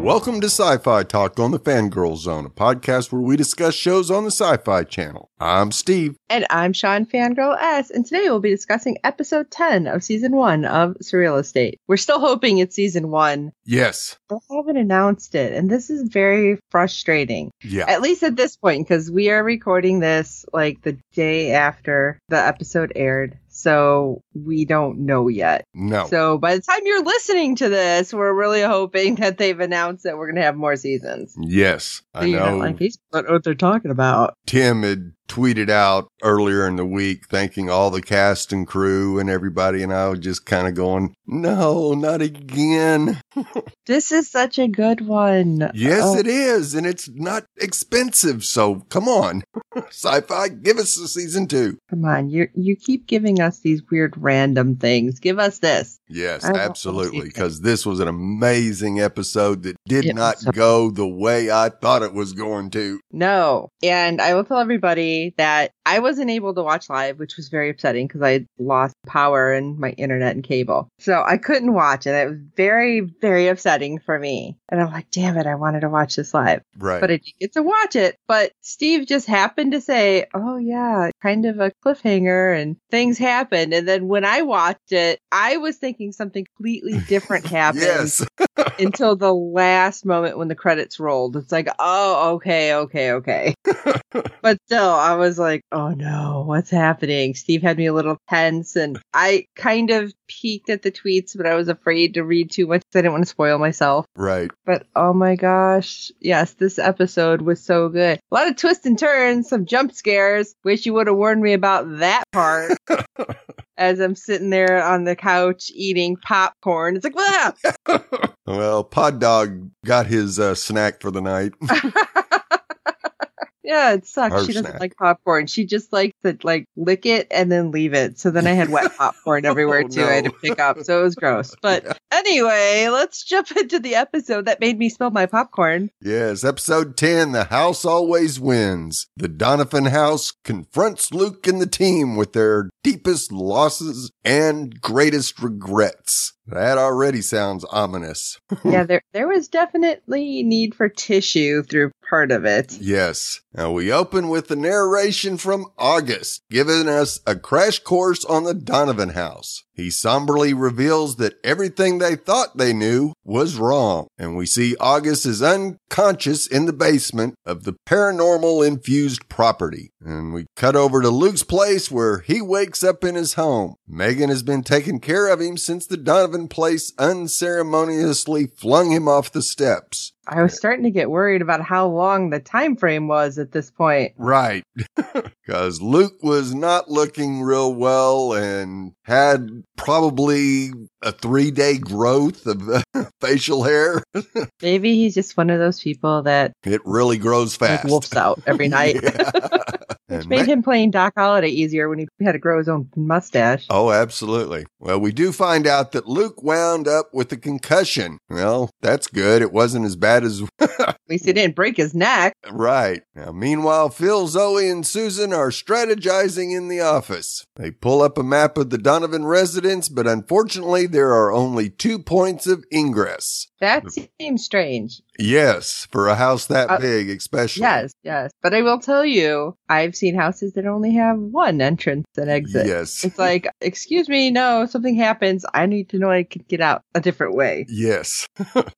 Welcome to Sci-Fi Talk on the Fangirl Zone, a podcast where we discuss shows on the Sci-Fi Channel. I'm Steve. And I'm Sean Fangirl S. And today we'll be discussing episode 10 of season 1 of Surreal Estate. We're still hoping it's season 1. Yes. They haven't announced it. And this is very frustrating. Yeah. At least at this point, because we are recording this like the day after the episode aired. So we don't know yet. No. So by the time you're listening to this, we're really hoping that they've announced that we're going to have more seasons. Yes. So I know. Like, he's not what they're talking about. Tim had tweeted out earlier in the week thanking all the cast and crew and everybody, and I was just kind of going, no, not again. This is such a good one. Yes, It is, and it's not expensive, so come on. Sci-Fi, give us a season 2. Come on, you keep giving us these weird random things. Give us this. Yes, absolutely, because this was an amazing episode that did not go the way I thought it was going to. No, and I will tell everybody that I wasn't able to watch live, which was very upsetting because I lost power in my internet and cable. So I couldn't watch it. It was very, very upsetting for me. And I'm like, damn it, I wanted to watch this live. Right. But I didn't get to watch it. But Steve just happened to say, oh yeah, kind of a cliffhanger and things happened. And then when I watched it, I was thinking something completely different happened. Yes. Until the last moment when the credits rolled. It's like, oh, okay. But still, I was like, oh no, what's happening? Steve had me a little tense, and I kind of peeked at the tweets, but I was afraid to read too much because I didn't want to spoil myself. Right. But oh my gosh, yes, this episode was so good. A lot of twists and turns, some jump scares. Wish you would have warned me about that part. As I'm sitting there on the couch eating popcorn. It's like, wow. Well, Pod Dog got his snack for the night. Yeah, it sucks. Her she doesn't snack. Like popcorn. She just likes to lick it and then leave it. So then I had wet popcorn everywhere too. No. I had to pick up. So it was gross. But Anyway, let's jump into the episode that made me spill my popcorn. Yes, episode 10, The House Always Wins. The Donovan House confronts Luke and the team with their deepest losses and greatest regrets. That already sounds ominous. Yeah, there was definitely need for tissue through part of it. Yes. Now we open with the narration from August, giving us a crash course on the Donovan House. He somberly reveals that everything they thought they knew was wrong. And we see August is unconscious in the basement of the paranormal-infused property. And we cut over to Luke's place where he wakes up in his home. Megan has been taking care of him since the Donovan place unceremoniously flung him off the steps. I was starting to get worried about how long the time frame was at this point. Right. Because Luke was not looking real well and had probably a 3-day growth of facial hair. Maybe he's just one of those people that... It really grows fast. Like wolfs out every night. Which made him playing Doc Holliday easier when he had to grow his own mustache. Oh, absolutely. Well, we do find out that Luke wound up with a concussion. Well, that's good. It wasn't as bad as... At least he didn't break his neck. Right. Now, meanwhile, Phil, Zoe, and Susan are strategizing in the office. They pull up a map of the Donovan residence, but unfortunately, there are only 2 points of ingress. That seems strange. Yes, for a house that big, especially. Yes. But I will tell you, I've seen houses that only have one entrance and exit. Yes. It's like, excuse me, no, something happens. I need to know I can get out a different way. Yes.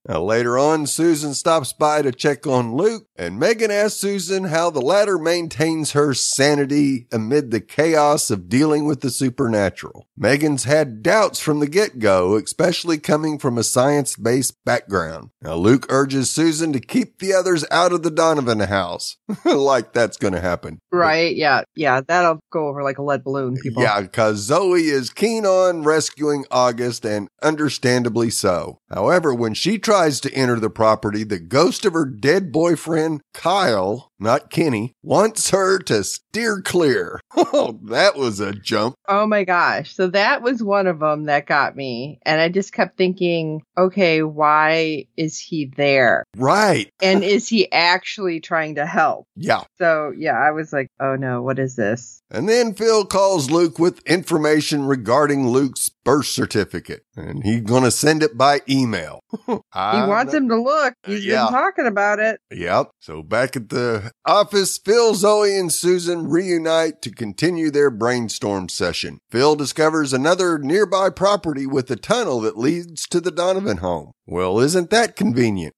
Now, later on, Susan stops by to check on Luke, and Megan asks Susan how the latter maintains her sanity amid the chaos of dealing with the supernatural. Megan's had doubts from the get-go, especially coming from a science-based background. background. Now, Luke urges Susan to keep the others out of the Donovan house. Like that's going to happen. Right, yeah. Yeah, that'll go over like a lead balloon, people. Yeah, because Zoe is keen on rescuing August, and understandably so. However, when she tries to enter the property, the ghost of her dead boyfriend, Kyle, not Kenny, wants her to steer clear. Oh, that was a jump. Oh my gosh. So that was one of them that got me. And I just kept thinking, okay, why is he there? Right. And is he actually trying to help? Yeah. So yeah, I was like, oh no, what is this? And then Phil calls Luke with information regarding Luke's birth certificate, and he's going to send it by email. He wants him to look. He's been talking about it. Yep. So back at the office, Phil, Zoe, and Susan reunite to continue their brainstorm session. Phil discovers another nearby property with a tunnel that leads to the Donovan home. Well, isn't that convenient?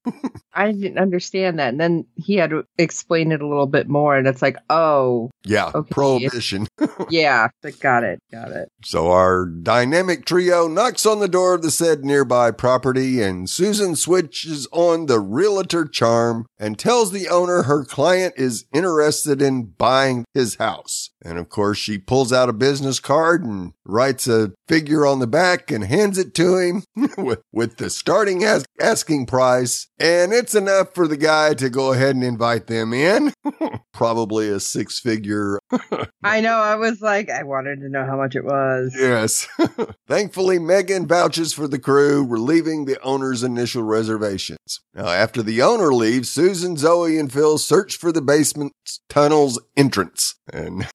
I didn't understand that. And then he had to explain it a little bit more, and it's like, oh. Yeah, okay. Prohibition. Yeah, got it. So our dynamic trio knocks on the door of the said nearby property, and Susan switches on the realtor charm and tells the owner her client is interested in buying his house. And of course, she pulls out a business card and writes a figure on the back and hands it to him with the starting asking price. And it's enough for the guy to go ahead and invite them in. Probably a six-figure. I know. I was like, I wanted to know how much it was. Yes. Thankfully, Megan vouches for the crew, relieving the owner's initial reservations. Now, after the owner leaves, Susan, Zoe, and Phil search for the basement tunnel's entrance. And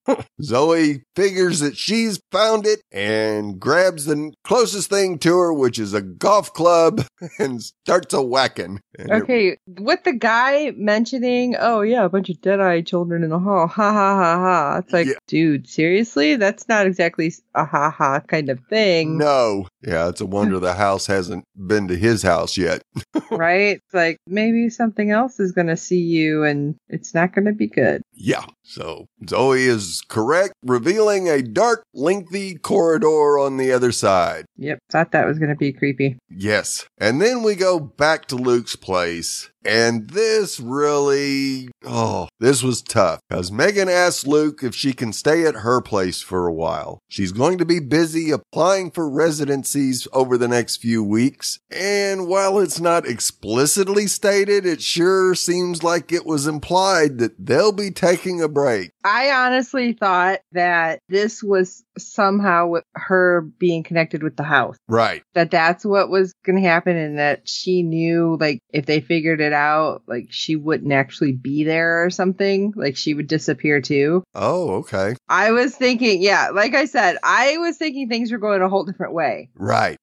Zoe figures that she's found it and grabs the closest thing to her, which is a golf club, and starts a-whacking. Okay, with the guy mentioning, oh yeah, a bunch of dead-eyed children in the hall, ha ha ha ha. It's like, yeah. Dude, seriously? That's not exactly a ha ha kind of thing. No. Yeah, it's a wonder the house hasn't been to his house yet. Right? It's like, maybe something else is going to see you, and it's not going to be good. Yeah. So Zoe is correct, revealing a dark, lengthy corridor on the other side. Yep, thought that was going to be creepy. Yes. And then we go back to Luke's place. And this really, this was tough, because Megan asks Luke if she can stay at her place for a while. She's going to be busy applying for residencies over the next few weeks, and while it's not explicitly stated, it sure seems like it was implied that they'll be taking a break. I honestly thought that this was somehow her being connected with the house. Right. That's what was going to happen, and that she knew, like, if they figured it out, like, she wouldn't actually be there or something. Like, she would disappear too. Oh, okay. I was thinking, yeah, like I said, I was thinking things were going a whole different way. Right.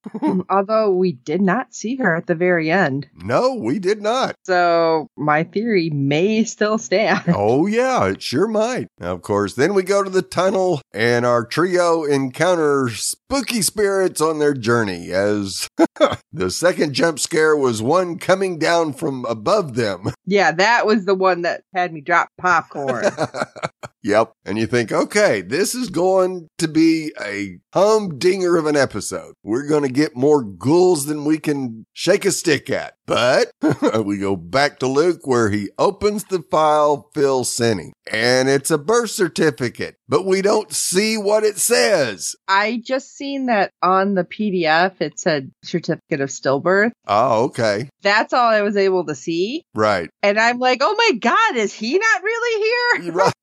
Although we did not see her at the very end. No, we did not. So my theory may still stand. Oh, yeah, it sure might. Now, of course, then we go to the tunnel, and our trio encounter spooky spirits on their journey, as the second jump scare was one coming down from above them. Yeah, that was the one that had me drop popcorn. Yep. And you think, okay, this is going to be a humdinger of an episode. We're going to get more ghouls than we can shake a stick at. But we go back to Luke, where he opens the file Phil sent him, and it's a birth certificate, but we don't see what it says. I just seen that on the PDF. It said certificate of stillbirth. Oh, okay. That's all I was able to see. Right. And I'm like, oh my God, is he not really here? Right.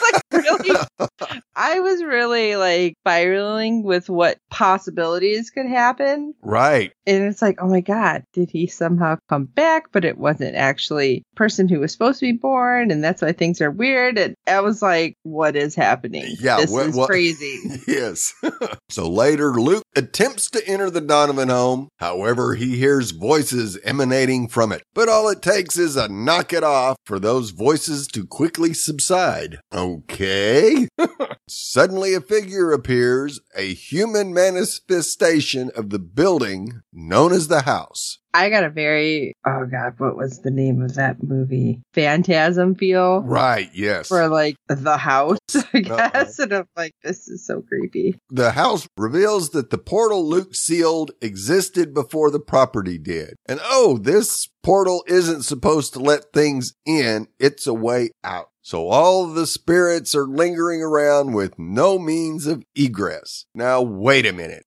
I was really like spiraling with what possibilities could happen. Right. And it's like, oh my God, did he somehow come back? But it wasn't actually the person who was supposed to be born. And that's why things are weird. And I was like, what is happening? Yeah, this is crazy. Yes. So later, Luke attempts to enter the Donovan home. However, he hears voices emanating from it. But all it takes is a knock it off for those voices to quickly subside. Okay. Suddenly a figure appears, a human manifestation of the building known as the house. I got a very, oh God, what was the name of that movie? Phantasm feel. Right, yes. For like the house, I guess. And I'm like, this is so creepy. The house reveals that the portal Luke sealed existed before the property did. And oh, this portal isn't supposed to let things in. It's a way out. So all the spirits are lingering around with no means of egress. Now, wait a minute.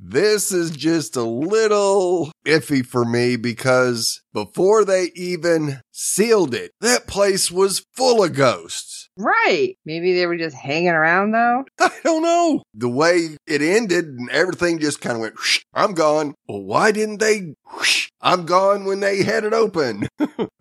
This is just a little iffy for me because before they even sealed it, that place was full of ghosts. Right. Maybe they were just hanging around, though. I don't know. The way it ended and everything just kind of went, whoosh, I'm gone. Well, why didn't they, whoosh, I'm gone when they had it open?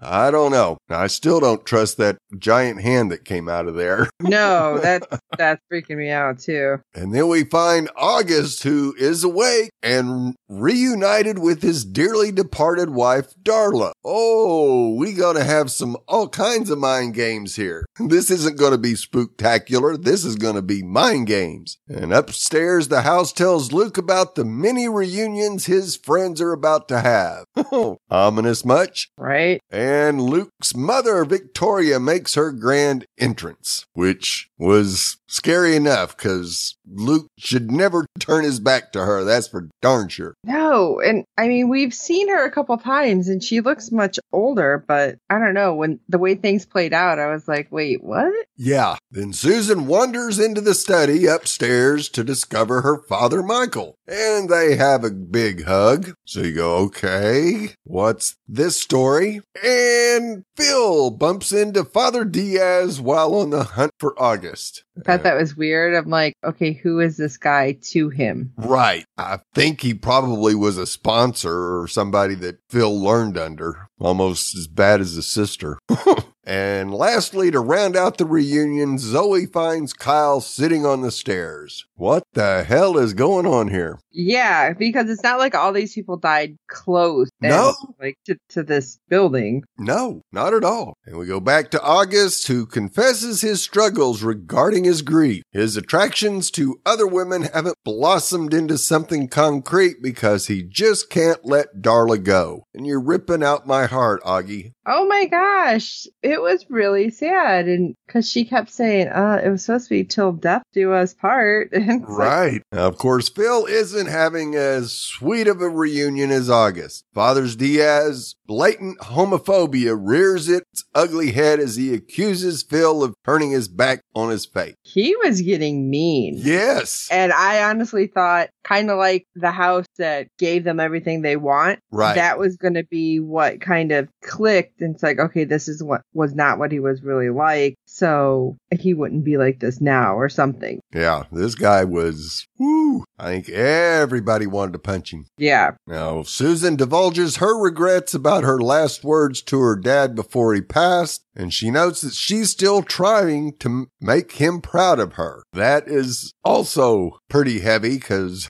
I don't know. I still don't trust that giant hand that came out of there. No, that's freaking me out, too. And then we find August, who is awake and reunited with his dearly departed wife, Darla. Oh, we gotta have some all kinds of mind games here. This isn't gonna be spooktacular. This is gonna be mind games. And upstairs, the house tells Luke about the many reunions his friends are about to have. Ominous much? Right. And Luke's mother, Victoria, makes her grand entrance, which was scary enough because Luke should never turn his back to her. That's for darn sure. No, and I mean, we've seen her a couple times and she looks much older, but I don't know. When the way things played out, I was like, wait, what? Yeah. Then Susan wanders into the study upstairs to discover her father, Michael, and they have a big hug. So you go, okay, what's this story? And Phil bumps into Father Diaz while on the hunt for August. I thought that was weird. I'm like, okay, who is this guy to him? Right. I think he probably was a sponsor or somebody that Phil learned under, almost as bad as his sister. And lastly, to round out the reunion, Zoe finds Kyle sitting on the stairs. What the hell is going on here? Yeah, because it's not like all these people died close. No. Like to this building. No, not at all. And we go back to August, who confesses his struggles regarding his grief. His attractions to other women haven't blossomed into something concrete because he just can't let Darla go. And you're ripping out my heart, Augie. Oh my gosh. It was really sad, and because she kept saying, it was supposed to be till death do us part. Right. Now, of course, Phil isn't having as sweet of a reunion as August. Father Diaz, blatant homophobia rears its ugly head as he accuses Phil of turning his back on his faith. He was getting mean. Yes. And I honestly thought, kind of like the house that gave them everything they want. Right. That was going to be what kind of clicked. And it's like, okay, this is what was not what he was really like. So he wouldn't be like this now or something. Yeah, this guy was, woo, I think everybody wanted to punch him. Yeah. Now, Susan divulges her regrets about her last words to her dad before he passed. And she notes that she's still trying to make him proud of her. That is also pretty heavy because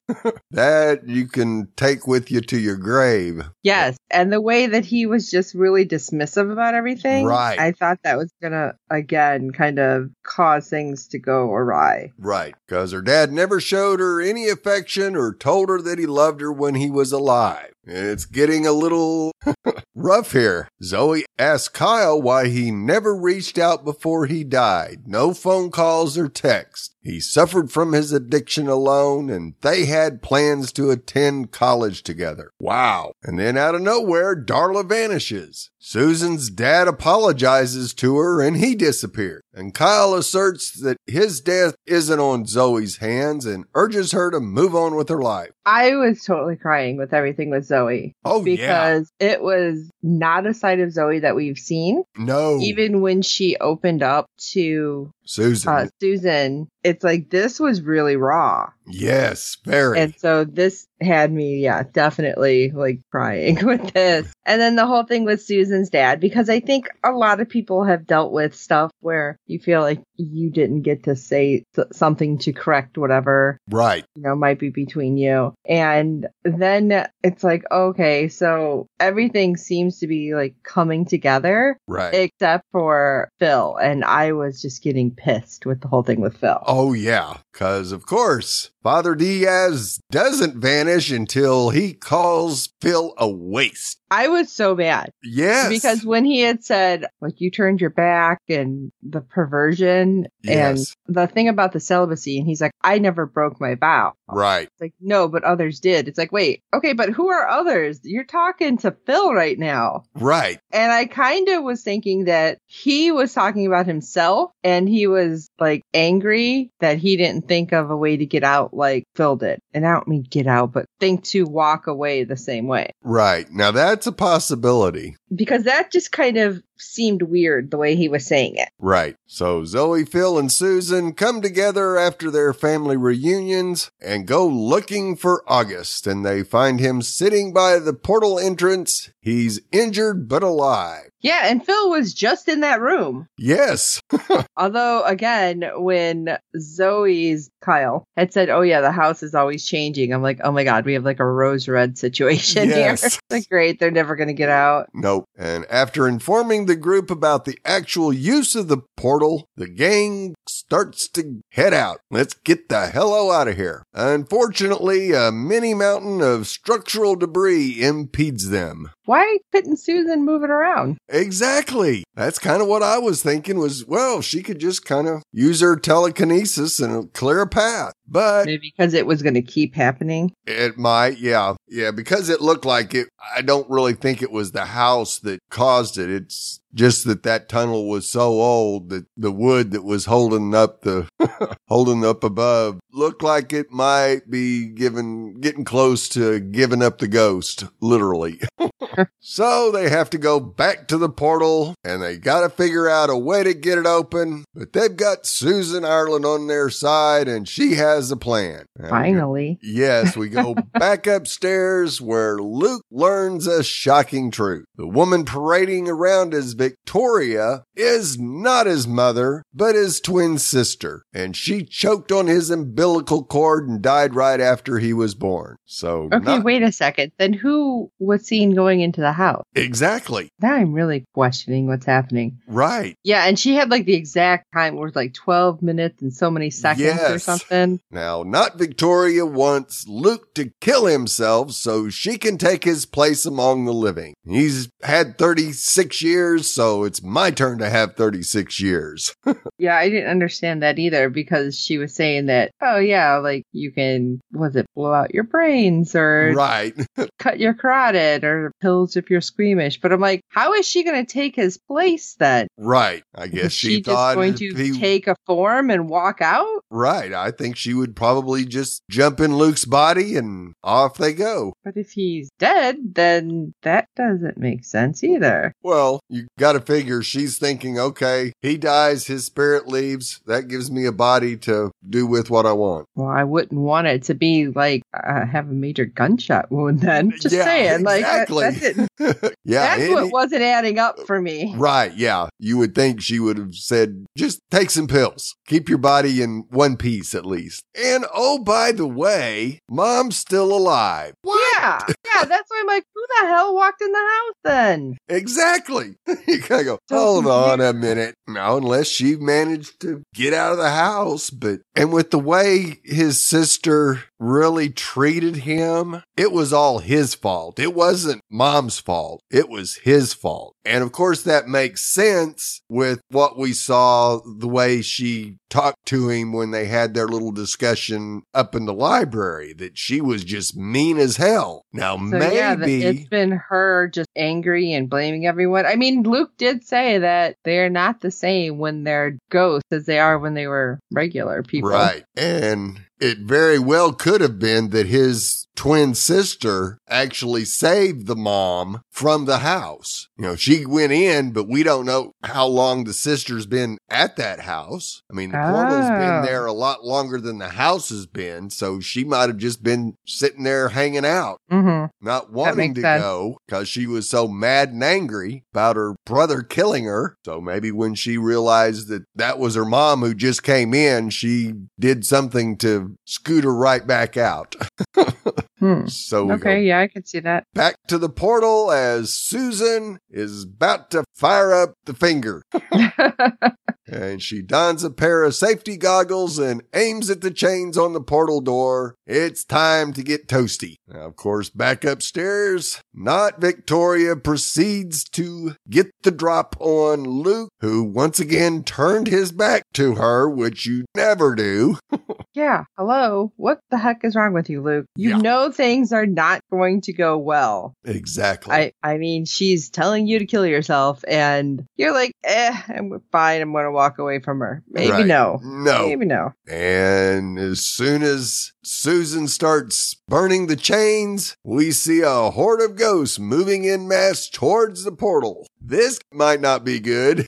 that you can take with you to your grave. Yes. And the way that he was just really dismissive about everything. Right. I thought that was going to, again, kind of cause things to go awry. Right. Because her dad never showed her any affection or told her that he loved her when he was alive. It's getting a little rough here. Zoe asks Kyle why he never reached out before he died. No phone calls or texts. He suffered from his addiction alone, and they had plans to attend college together. Wow. And then out of nowhere, Darla vanishes. Susan's dad apologizes to her, and he disappeared. And Kyle asserts that his death isn't on Zoe's hands and urges her to move on with her life. I was totally crying with everything with Zoe. Oh, because yeah. It was not a side of Zoe that we've seen. No. Even when she opened up to Susan, it's like this was really raw. Yes, very. And so this had me, yeah, definitely like crying with this. And then the whole thing with Susan's dad, because I think a lot of people have dealt with stuff where you feel like you didn't get to say something to correct whatever, right? You know, might be between you. And then it's like, okay, so everything seems to be like coming together, right? Except for Phil, and I was just getting pissed with the whole thing with Phil. Oh yeah. Because, of course, Father Diaz doesn't vanish until he calls Phil a waste. I was so mad. Yes. Because when he had said, like, you turned your back and the perversion and the thing about the celibacy, and he's like, I never broke my vow. Right. It's like, no, but others did. It's like, wait, okay, but who are others? You're talking to Phil right now. Right. And I kind of was thinking that he was talking about himself and he was like angry that he didn't think of a way to get out like Phil did. And I don't mean get out, but think to walk away the same way. Right. Now that's a possibility. Because that just kind of seemed weird the way he was saying it. Right. So Zoe, Phil, and Susan come together after their family reunions and go looking for August. And they find him sitting by the portal entrance. He's injured but alive. Yeah, and Phil was just in that room. Yes. Although, again, when Kyle had said, oh yeah, the house is always changing. I'm like, oh my God, we have like a rose red situation here. Like, great, they're never going to get out. Nope. And after informing the group about the actual use of the portal, the gang starts to head out. Let's get the hell out of here. Unfortunately, a mini mountain of structural debris impedes them. Why couldn't Susan move it around? Exactly. That's kind of what I was thinking was, well, she could just kind of use her telekinesis and clear a path. But maybe because it was going to keep happening. It might. Yeah. Yeah. Because it looked like it. I don't really think it was the house that caused it. It's just that tunnel was so old that the wood that was holding up above looked like it might be getting close to giving up the ghost, literally. So they have to go back to the portal and they got to figure out a way to get it open. But they've got Susan Ireland on their side and she has a plan. And finally. We go back upstairs where Luke learns a shocking truth. The woman parading around as Victoria is not his mother, but his twin sister. And she choked on his umbilical cord and died right after he was born. So wait a second. Then who was seen going into the house? Exactly. Now I'm really questioning what's happening. Right. Yeah, and she had like the exact time. It was like 12 minutes and so many seconds or something. Now, not Victoria wants Luke to kill himself so she can take his place among the living. He's had 36 years, so it's my turn to have 36 years. Yeah, I didn't understand that either because she was saying that, like you can, blow out your brains or cut your carotid or pills if you're squeamish. But I'm like, how is she going to take his place then? Right. I guess she thought just going to take a form and walk out? Right. I think she would probably just jump in Luke's body and off they go. But if he's dead, then that doesn't make sense either. Well, you got to figure she's thinking, okay, he dies, his spirit leaves. That gives me a body to do with what I want. Well, I wouldn't want it to be like have a major gunshot wound then. Just saying. Exactly. Like, that's it. What wasn't adding up for me. Right. Yeah. You would think she would have said, just take some pills. Keep your body in one piece at least. And oh, by the way, Mom's still alive. What? Yeah. Yeah. That's why I'm like, who the hell walked in the house then? Exactly. You gotta go, hold on a minute. Now, unless she managed to get out of the house, and with the way his sister really treated him, it was all his fault. It wasn't Mom's fault. It was his fault. And of course, that makes sense with what we saw, the way she talked to him when they had their little discussion up in the library, that she was just mean as hell. Now, maybe... Yeah, it's been her just angry and blaming everyone. I mean, Luke did say that they're not the same when they're ghosts as they are when they were regular people. Right. And... it very well could have been that his twin sister actually saved the mom from the house. You know, she went in, but we don't know how long the sister's been at that house. I mean, the portal's been there a lot longer than the house has been, so she might have just been sitting there hanging out, not wanting to go because she was so mad and angry about her brother killing her. So maybe when she realized that that was her mom who just came in, she did something to scoot her right back out. So I could see that. Back to the portal as Susan is about to fire up the finger. And she dons a pair of safety goggles and aims at the chains on the portal door. It's time to get toasty. Now, of course, back upstairs, not Victoria proceeds to get the drop on Luke, who once again turned his back to her, which you never do. Yeah, hello. What the heck is wrong with you, Luke? You know things are not going to go well. Exactly. I mean, she's telling you to kill yourself, and you're like, I'm fine. I'm going to walk away from her. Maybe no. And as soon as Susan starts burning the chains, we see a horde of ghosts moving en masse towards the portal. This might not be good.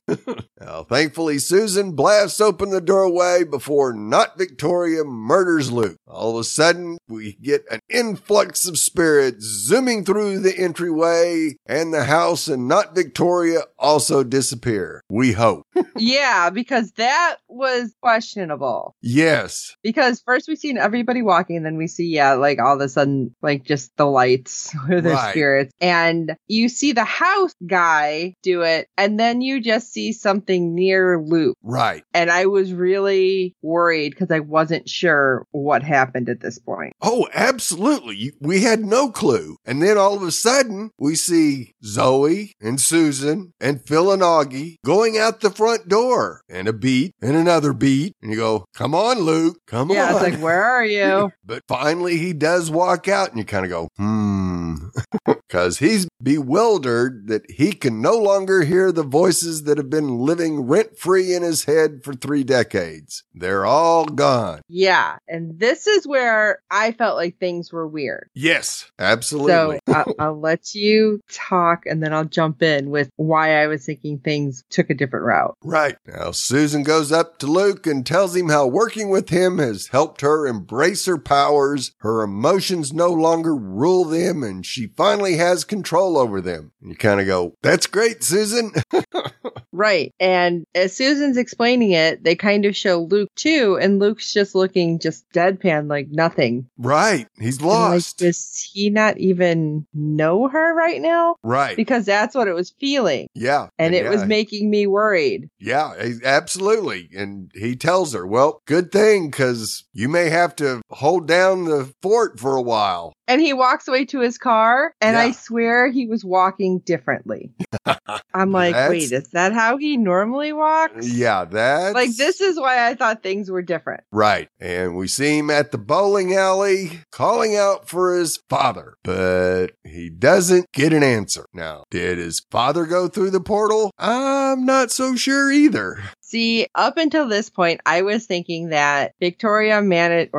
Now, thankfully, Susan blasts open the doorway before not Victoria murders Luke. All of a sudden, we get an influx of spirits zooming through the entryway, and the house and not Victoria also disappear. We hope. Yeah, because that was questionable. Yes. Because first we've seen everybody walking, then we see, all of a sudden, just the lights or the spirits. And you see the house guy do it, and then you just see something near Luke. Right. And I was really worried because I wasn't sure what happened at this point. Oh, absolutely. We had no clue. And then all of a sudden, we see Zoe and Susan and Phil and Augie going out the front door, and a beat and another beat. And you go, come on, Luke, come on. Yeah, it's like, where are you? But finally, he does walk out, and you kind of go, because he's bewildered that he can no longer hear the voices that have been living rent-free in his head for 3 decades. They're all gone. Yeah, and this is where I felt like things were weird. Yes, absolutely. So I'll let you talk, and then I'll jump in with why I was thinking things took a different route. Right. Now, Susan goes up to Luke and tells him how working with him has helped her embrace her powers. Her emotions no longer rule them, and she finally has control over them. You kind of go, that's great, Susan. Right. And as Susan's explaining it, they kind of show Luke too, and Luke's just looking just deadpan like nothing. Right. He's lost. Does he not even know her right now? Right. Because that's what it was feeling. Yeah. And it was making me worried. Yeah, absolutely. And he tells her, well, good thing, because you may have to hold down the fort for a while. And he walks away to his car, and I swear he was walking differently. I'm like, wait, is that how he normally walks? Yeah, that's... this is why I thought things were different. Right. And we see him at the bowling alley calling out for his father, but he doesn't get an answer. Now, did his father go through the portal? I'm not so sure either. See, up until this point, I was thinking that Victoria managed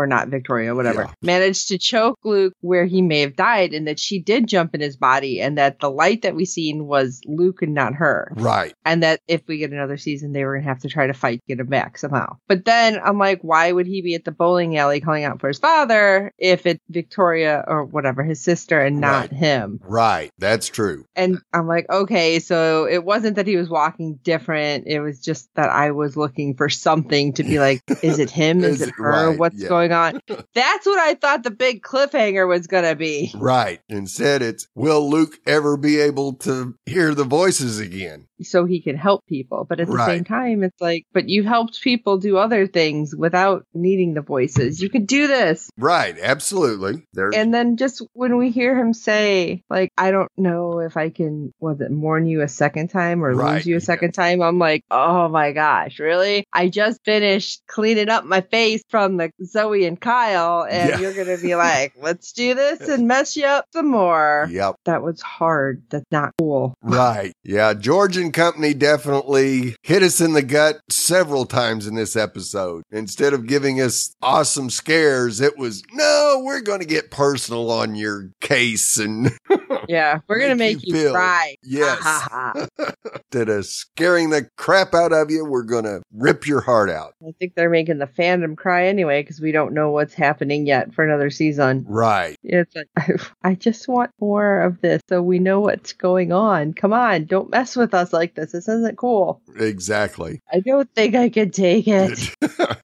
to choke Luke where he may have died, and that she did jump in his body, and that the light that we seen was Luke and not her. Right. And that if we get another season, they were going to have to try to fight, get him back somehow. But then I'm like, why would he be at the bowling alley calling out for his father if it's Victoria or whatever, his sister, and not him? Right. That's true. And I'm like, okay, so it wasn't that he was walking different. It was just that I was looking for something to be like, is it him? Is it her? Right, what's going on? That's what I thought the big cliffhanger was going to be. Right. Instead, it's, will Luke ever be able to hear the voices again? So he can help people. But at the same time, it's like, but you helped people do other things without needing the voices. You could do this. Right. Absolutely. And then just when we hear him say, I don't know if I can, mourn you a second time or lose you a second time. I'm like, oh my gosh, really? I just finished cleaning up my face from the Zoe and Kyle. And you're going to be like, let's do this and mess you up some more. Yep. That was hard. That's not cool. Right. Yeah. George and Company definitely hit us in the gut several times in this episode. Instead of giving us awesome scares, it was, no, we're going to get personal on your case. And yeah, we're going to make you cry. Yes. Instead of scaring the crap out of you, we're going to rip your heart out. I think they're making the fandom cry anyway, because we don't know what's happening yet for another season. Right. It's like, I just want more of this so we know what's going on. Come on, don't mess with us like this. This isn't cool. Exactly. I don't think I could take it.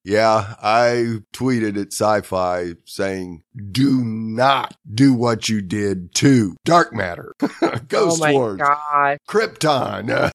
Yeah, I tweeted at Sci-Fi saying, do not do what you did to Dark Matter, Ghost Wars, Krypton.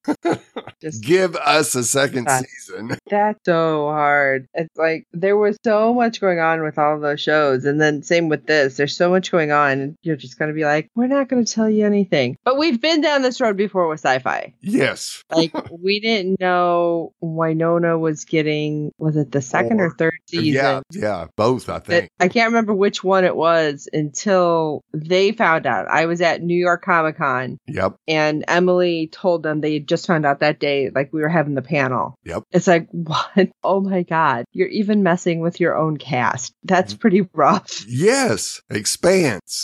Just give us a second season. That's so hard. It's like there was so much going on with all of those shows. And then same with this. There's so much going on. And you're just going to be like, we're not going to tell you anything. But we've been down this road before with sci-fi. Yes. Like we didn't know Wynonna was getting, was it the second or third season? Yeah, both, I think. I can't remember which one it was until they found out. I was at New York Comic Con. Yep. And Emily told them they had just found out that day, like we were having the panel. Yep. It's like, what? Oh my God. You're even messing with your own cast. That's pretty rough. Yes. Expanse.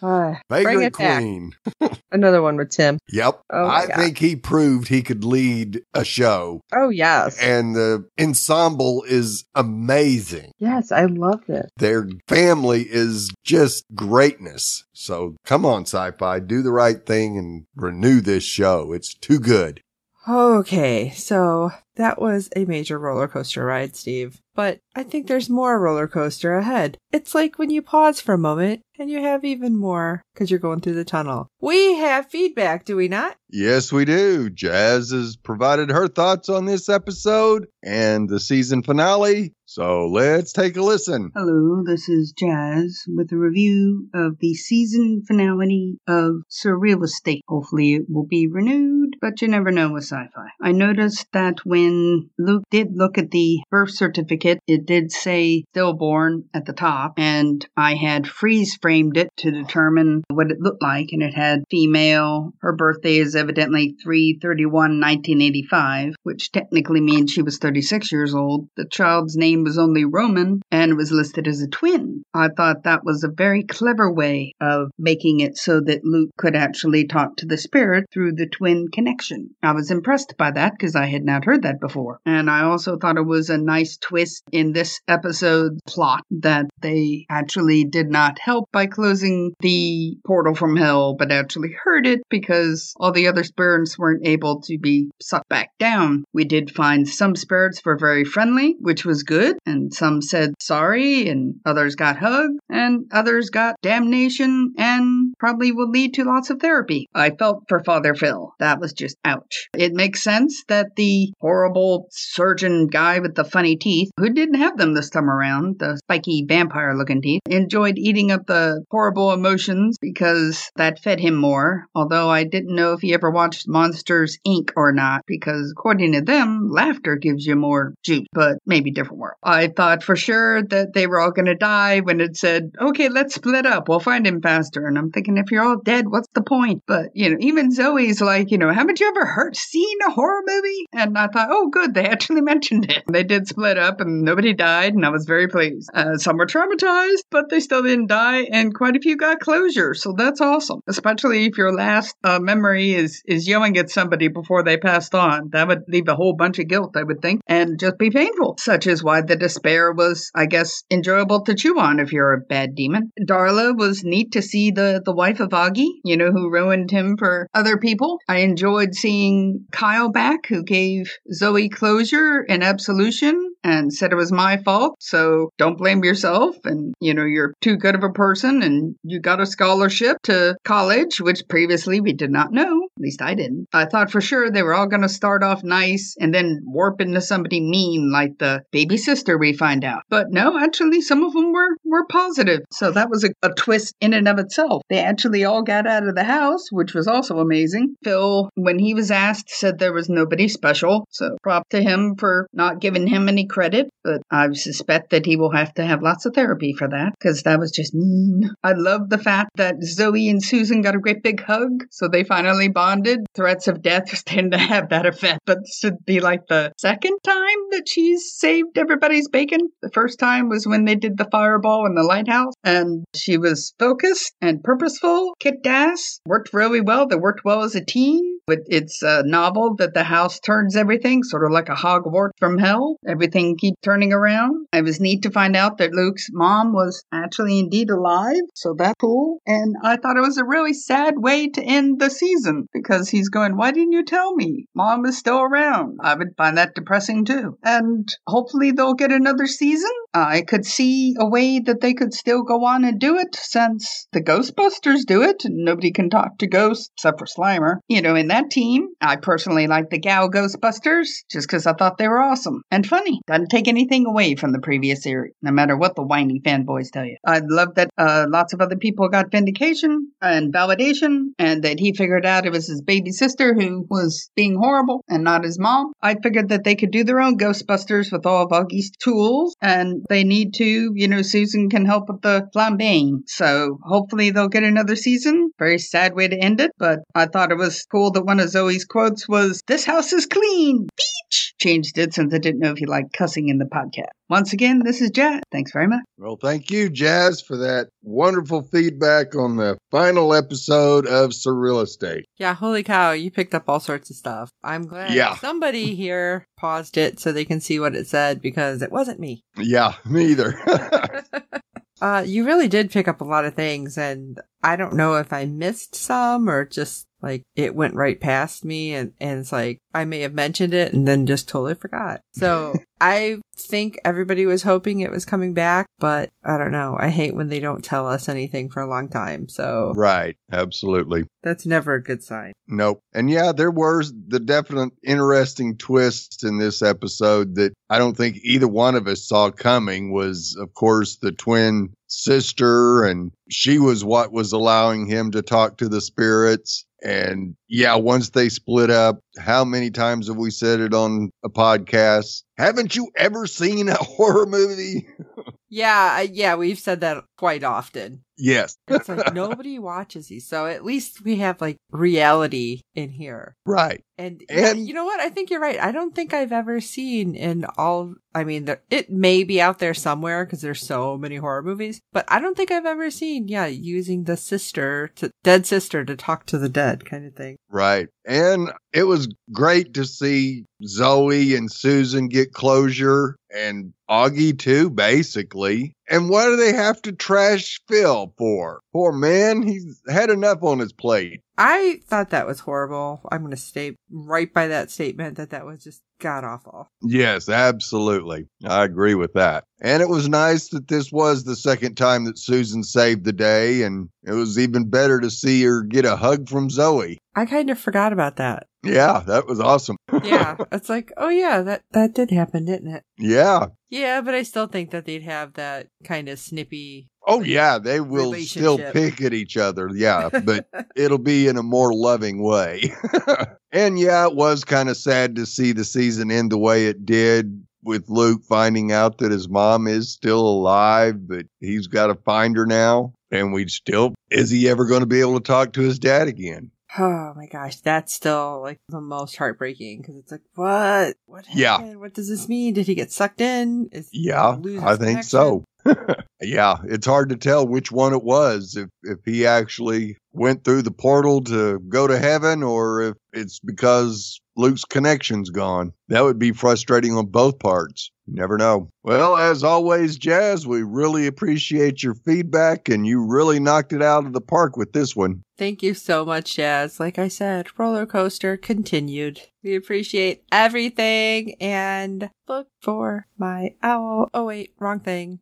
Vagrant Queen. Another one with Tim. Yep. Oh I think he proved he could lead a show. Oh, yes. And the ensemble is amazing. Yes. I loved it. Their family is just greatness. So come on, sci-fi, do the right thing and renew this show. It's too good. Okay, so that was a major roller coaster ride, Steve. But I think there's more roller coaster ahead. It's like when you pause for a moment and you have even more because you're going through the tunnel. We have feedback, do we not? Yes, we do. Jazz has provided her thoughts on this episode and the season finale. So let's take a listen. Hello, this is Jazz with a review of the season finale of Surreal Estate. Hopefully it will be renewed, but you never know with sci-fi. I noticed that when Luke did look at the birth certificate, it did say stillborn at the top, and I had freeze framed it to determine what it looked like, and it had female. Her birthday is evidently 3/31/1985, which technically means she was 36 years old. The child's name was only Roman and was listed as a twin. I thought that was a very clever way of making it so that Luke could actually talk to the spirit through the twin connection. I was impressed by that because I had not heard that before. And I also thought it was a nice twist in this episode plot that they actually did not help by closing the portal from hell, but actually hurt it because all the other spirits weren't able to be sucked back down. We did find some spirits were very friendly, which was good, and some said sorry, and others got hugged, and others got damnation, and probably will lead to lots of therapy. I felt for Father Phil. That was just ouch. It makes sense that the horrible surgeon guy with the funny teeth, who didn't have them this time around, the spiky vampire-looking teeth, enjoyed eating up the horrible emotions because that fed him more, although I didn't know if he ever watched Monsters, Inc. or not, because according to them, laughter gives you more juice, but maybe different. World. I thought for sure that they were all going to die when it said, okay, let's split up. We'll find him faster. And I'm thinking, if you're all dead, what's the point? But, you know, even Zoe's like, you know, haven't you ever seen a horror movie? And I thought, oh, good. They actually mentioned it. They did split up and nobody died. And I was very pleased. Some were traumatized, but they still didn't die. And quite a few got closure. So that's awesome. Especially if your last memory is yelling at somebody before they passed on. That would leave a whole bunch of guilt, I would think, and just be painful. Such as why the despair was, I guess, enjoyable to chew on if you're a bad demon. Darla was neat to see the wife of Augie, you know, who ruined him for other people. I enjoyed seeing Kyle back, who gave Zoe closure and absolution and said it was my fault, so don't blame yourself, and, you know, you're too good of a person, and you got a scholarship to college, which previously we did not know. At least I didn't. I thought for sure they were all going to start off nice and then warp into somebody mean like the baby sister we find out. But no, actually some of them were positive. So that was a twist in and of itself. They actually all got out of the house, which was also amazing. Phil, when he was asked, said there was nobody special. So prop to him for not giving him any credit. But I suspect that he will have to have lots of therapy for that because that was just mean. I love the fact that Zoe and Susan got a great big hug. So they finally bonded. Threats of death tend to have that effect, but this should be like the second time that she's saved everybody's bacon. The first time was when they did the fireball in the lighthouse, and she was focused and purposeful, kicked ass, worked really well. They worked well as a team. It's a novel that the house turns everything, sort of like a Hogwarts from hell. Everything keeps turning around. It was neat to find out that Luke's mom was actually indeed alive, so that's cool. And I thought it was a really sad way to end the season, because he's going, why didn't you tell me? Mom is still around. I would find that depressing too. And hopefully they'll get another season. I could see a way that they could still go on and do it since the Ghostbusters do it and nobody can talk to ghosts except for Slimer. You know, in that team, I personally like the Gal Ghostbusters just because I thought they were awesome and funny. Doesn't take anything away from the previous series, no matter what the whiny fanboys tell you. I love that lots of other people got vindication and validation and that he figured out it was his baby sister who was being horrible and not his mom. I figured that they could do their own Ghostbusters with all of Augie's tools and they need to, you know, Susan can help with the flambéing. So hopefully they'll get another season. Very sad way to end it, but I thought it was cool that one of Zoe's quotes was, "This house is clean, beach!" Changed it since I didn't know if you like cussing in the podcast. Once again, this is Jazz. Thanks very much. Well, thank you, Jazz, for that wonderful feedback on the final episode of Surreal Estate. Yeah, holy cow, you picked up all sorts of stuff. I'm glad somebody here paused it so they can see what it said because it wasn't me. Yeah, me either. You really did pick up a lot of things, and I don't know if I missed some or just like it went right past me, and it's like I may have mentioned it and then just totally forgot. So I think everybody was hoping it was coming back, but I don't know. I hate when they don't tell us anything for a long time. So right, absolutely. That's never a good sign. Nope. And yeah, there were the definite interesting twists in this episode that I don't think either one of us saw coming was, of course, the twin sister, and she was what was allowing him to talk to the spirits. And yeah, once they split up, how many times have we said it on a podcast? Haven't you ever seen a horror movie? Yeah, we've said that quite often. Yes. It's like nobody watches these, so at least we have like reality in here. Right. And you know what? I think you're right. I don't think I've ever seen it may be out there somewhere because there's so many horror movies, but I don't think I've ever seen, using the dead sister to talk to the dead kind of thing. Right. And it was great to see Zoe and Susan get closure and Augie too, basically. And what do they have to trash Phil for? Poor man, he's had enough on his plate. I thought that was horrible. I'm going to stay right by that statement that was just god-awful. Yes, absolutely. I agree with that. And it was nice that this was the second time that Susan saved the day, and it was even better to see her get a hug from Zoe. I kind of forgot about that. Yeah, that was awesome. Yeah, it's like, oh yeah, that did happen, didn't it? Yeah. Yeah, but I still think that they'd have that kind of snippy... Oh yeah, they will still pick at each other, yeah, but it'll be in a more loving way. And yeah, it was kind of sad to see the season end the way it did, with Luke finding out that his mom is still alive, but he's got to find her now, and is he ever going to be able to talk to his dad again? Oh my gosh, that's still like the most heartbreaking because it's like, what? What happened? Yeah. What does this mean? Did he get sucked in? I think so. Yeah, it's hard to tell which one it was, if he actually went through the portal to go to heaven or if it's because Luke's connection's gone. That would be frustrating on both parts. You never know. Well, as always, Jazz, we really appreciate your feedback, and you really knocked it out of the park with this one. Thank you so much, Jazz. Like I said, roller coaster continued. We appreciate everything, and look for my owl. Oh, wait, wrong thing.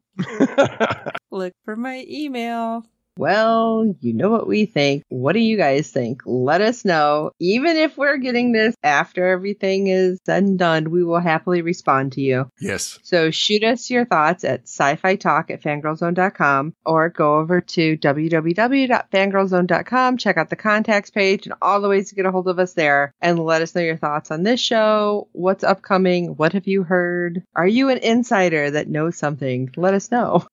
Look for my email. Well, you know what we think. What do you guys think? Let us know. Even if we're getting this after everything is said and done, we will happily respond to you. Yes. So shoot us your thoughts at sci-fi talk at fangirlzone.com or go over to www.fangirlzone.com, check out the contacts page and all the ways to get a hold of us there, and let us know your thoughts on this show. What's upcoming? What have you heard? Are you an insider that knows something? Let us know.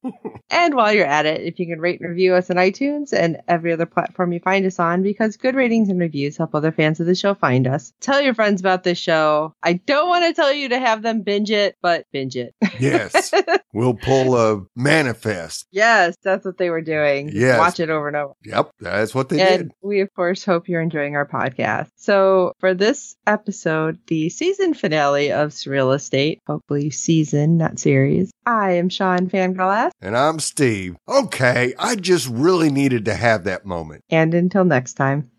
And while you're at it, if you can rate and review us on iTunes and every other platform you find us on, because good ratings and reviews help other fans of the show find us. Tell your friends about this show. I don't want to tell you to have them binge it, but binge it. Yes. We'll pull a manifest. Yes, that's what they were doing. Yes. Watch it over and over. Yep, that's what they did. We, of course, hope you're enjoying our podcast. So for this episode, the season finale of Surreal Estate, hopefully season, not series, I am Sean Fangirl. And I'm Steve. Okay, I just really needed to have that moment. And until next time.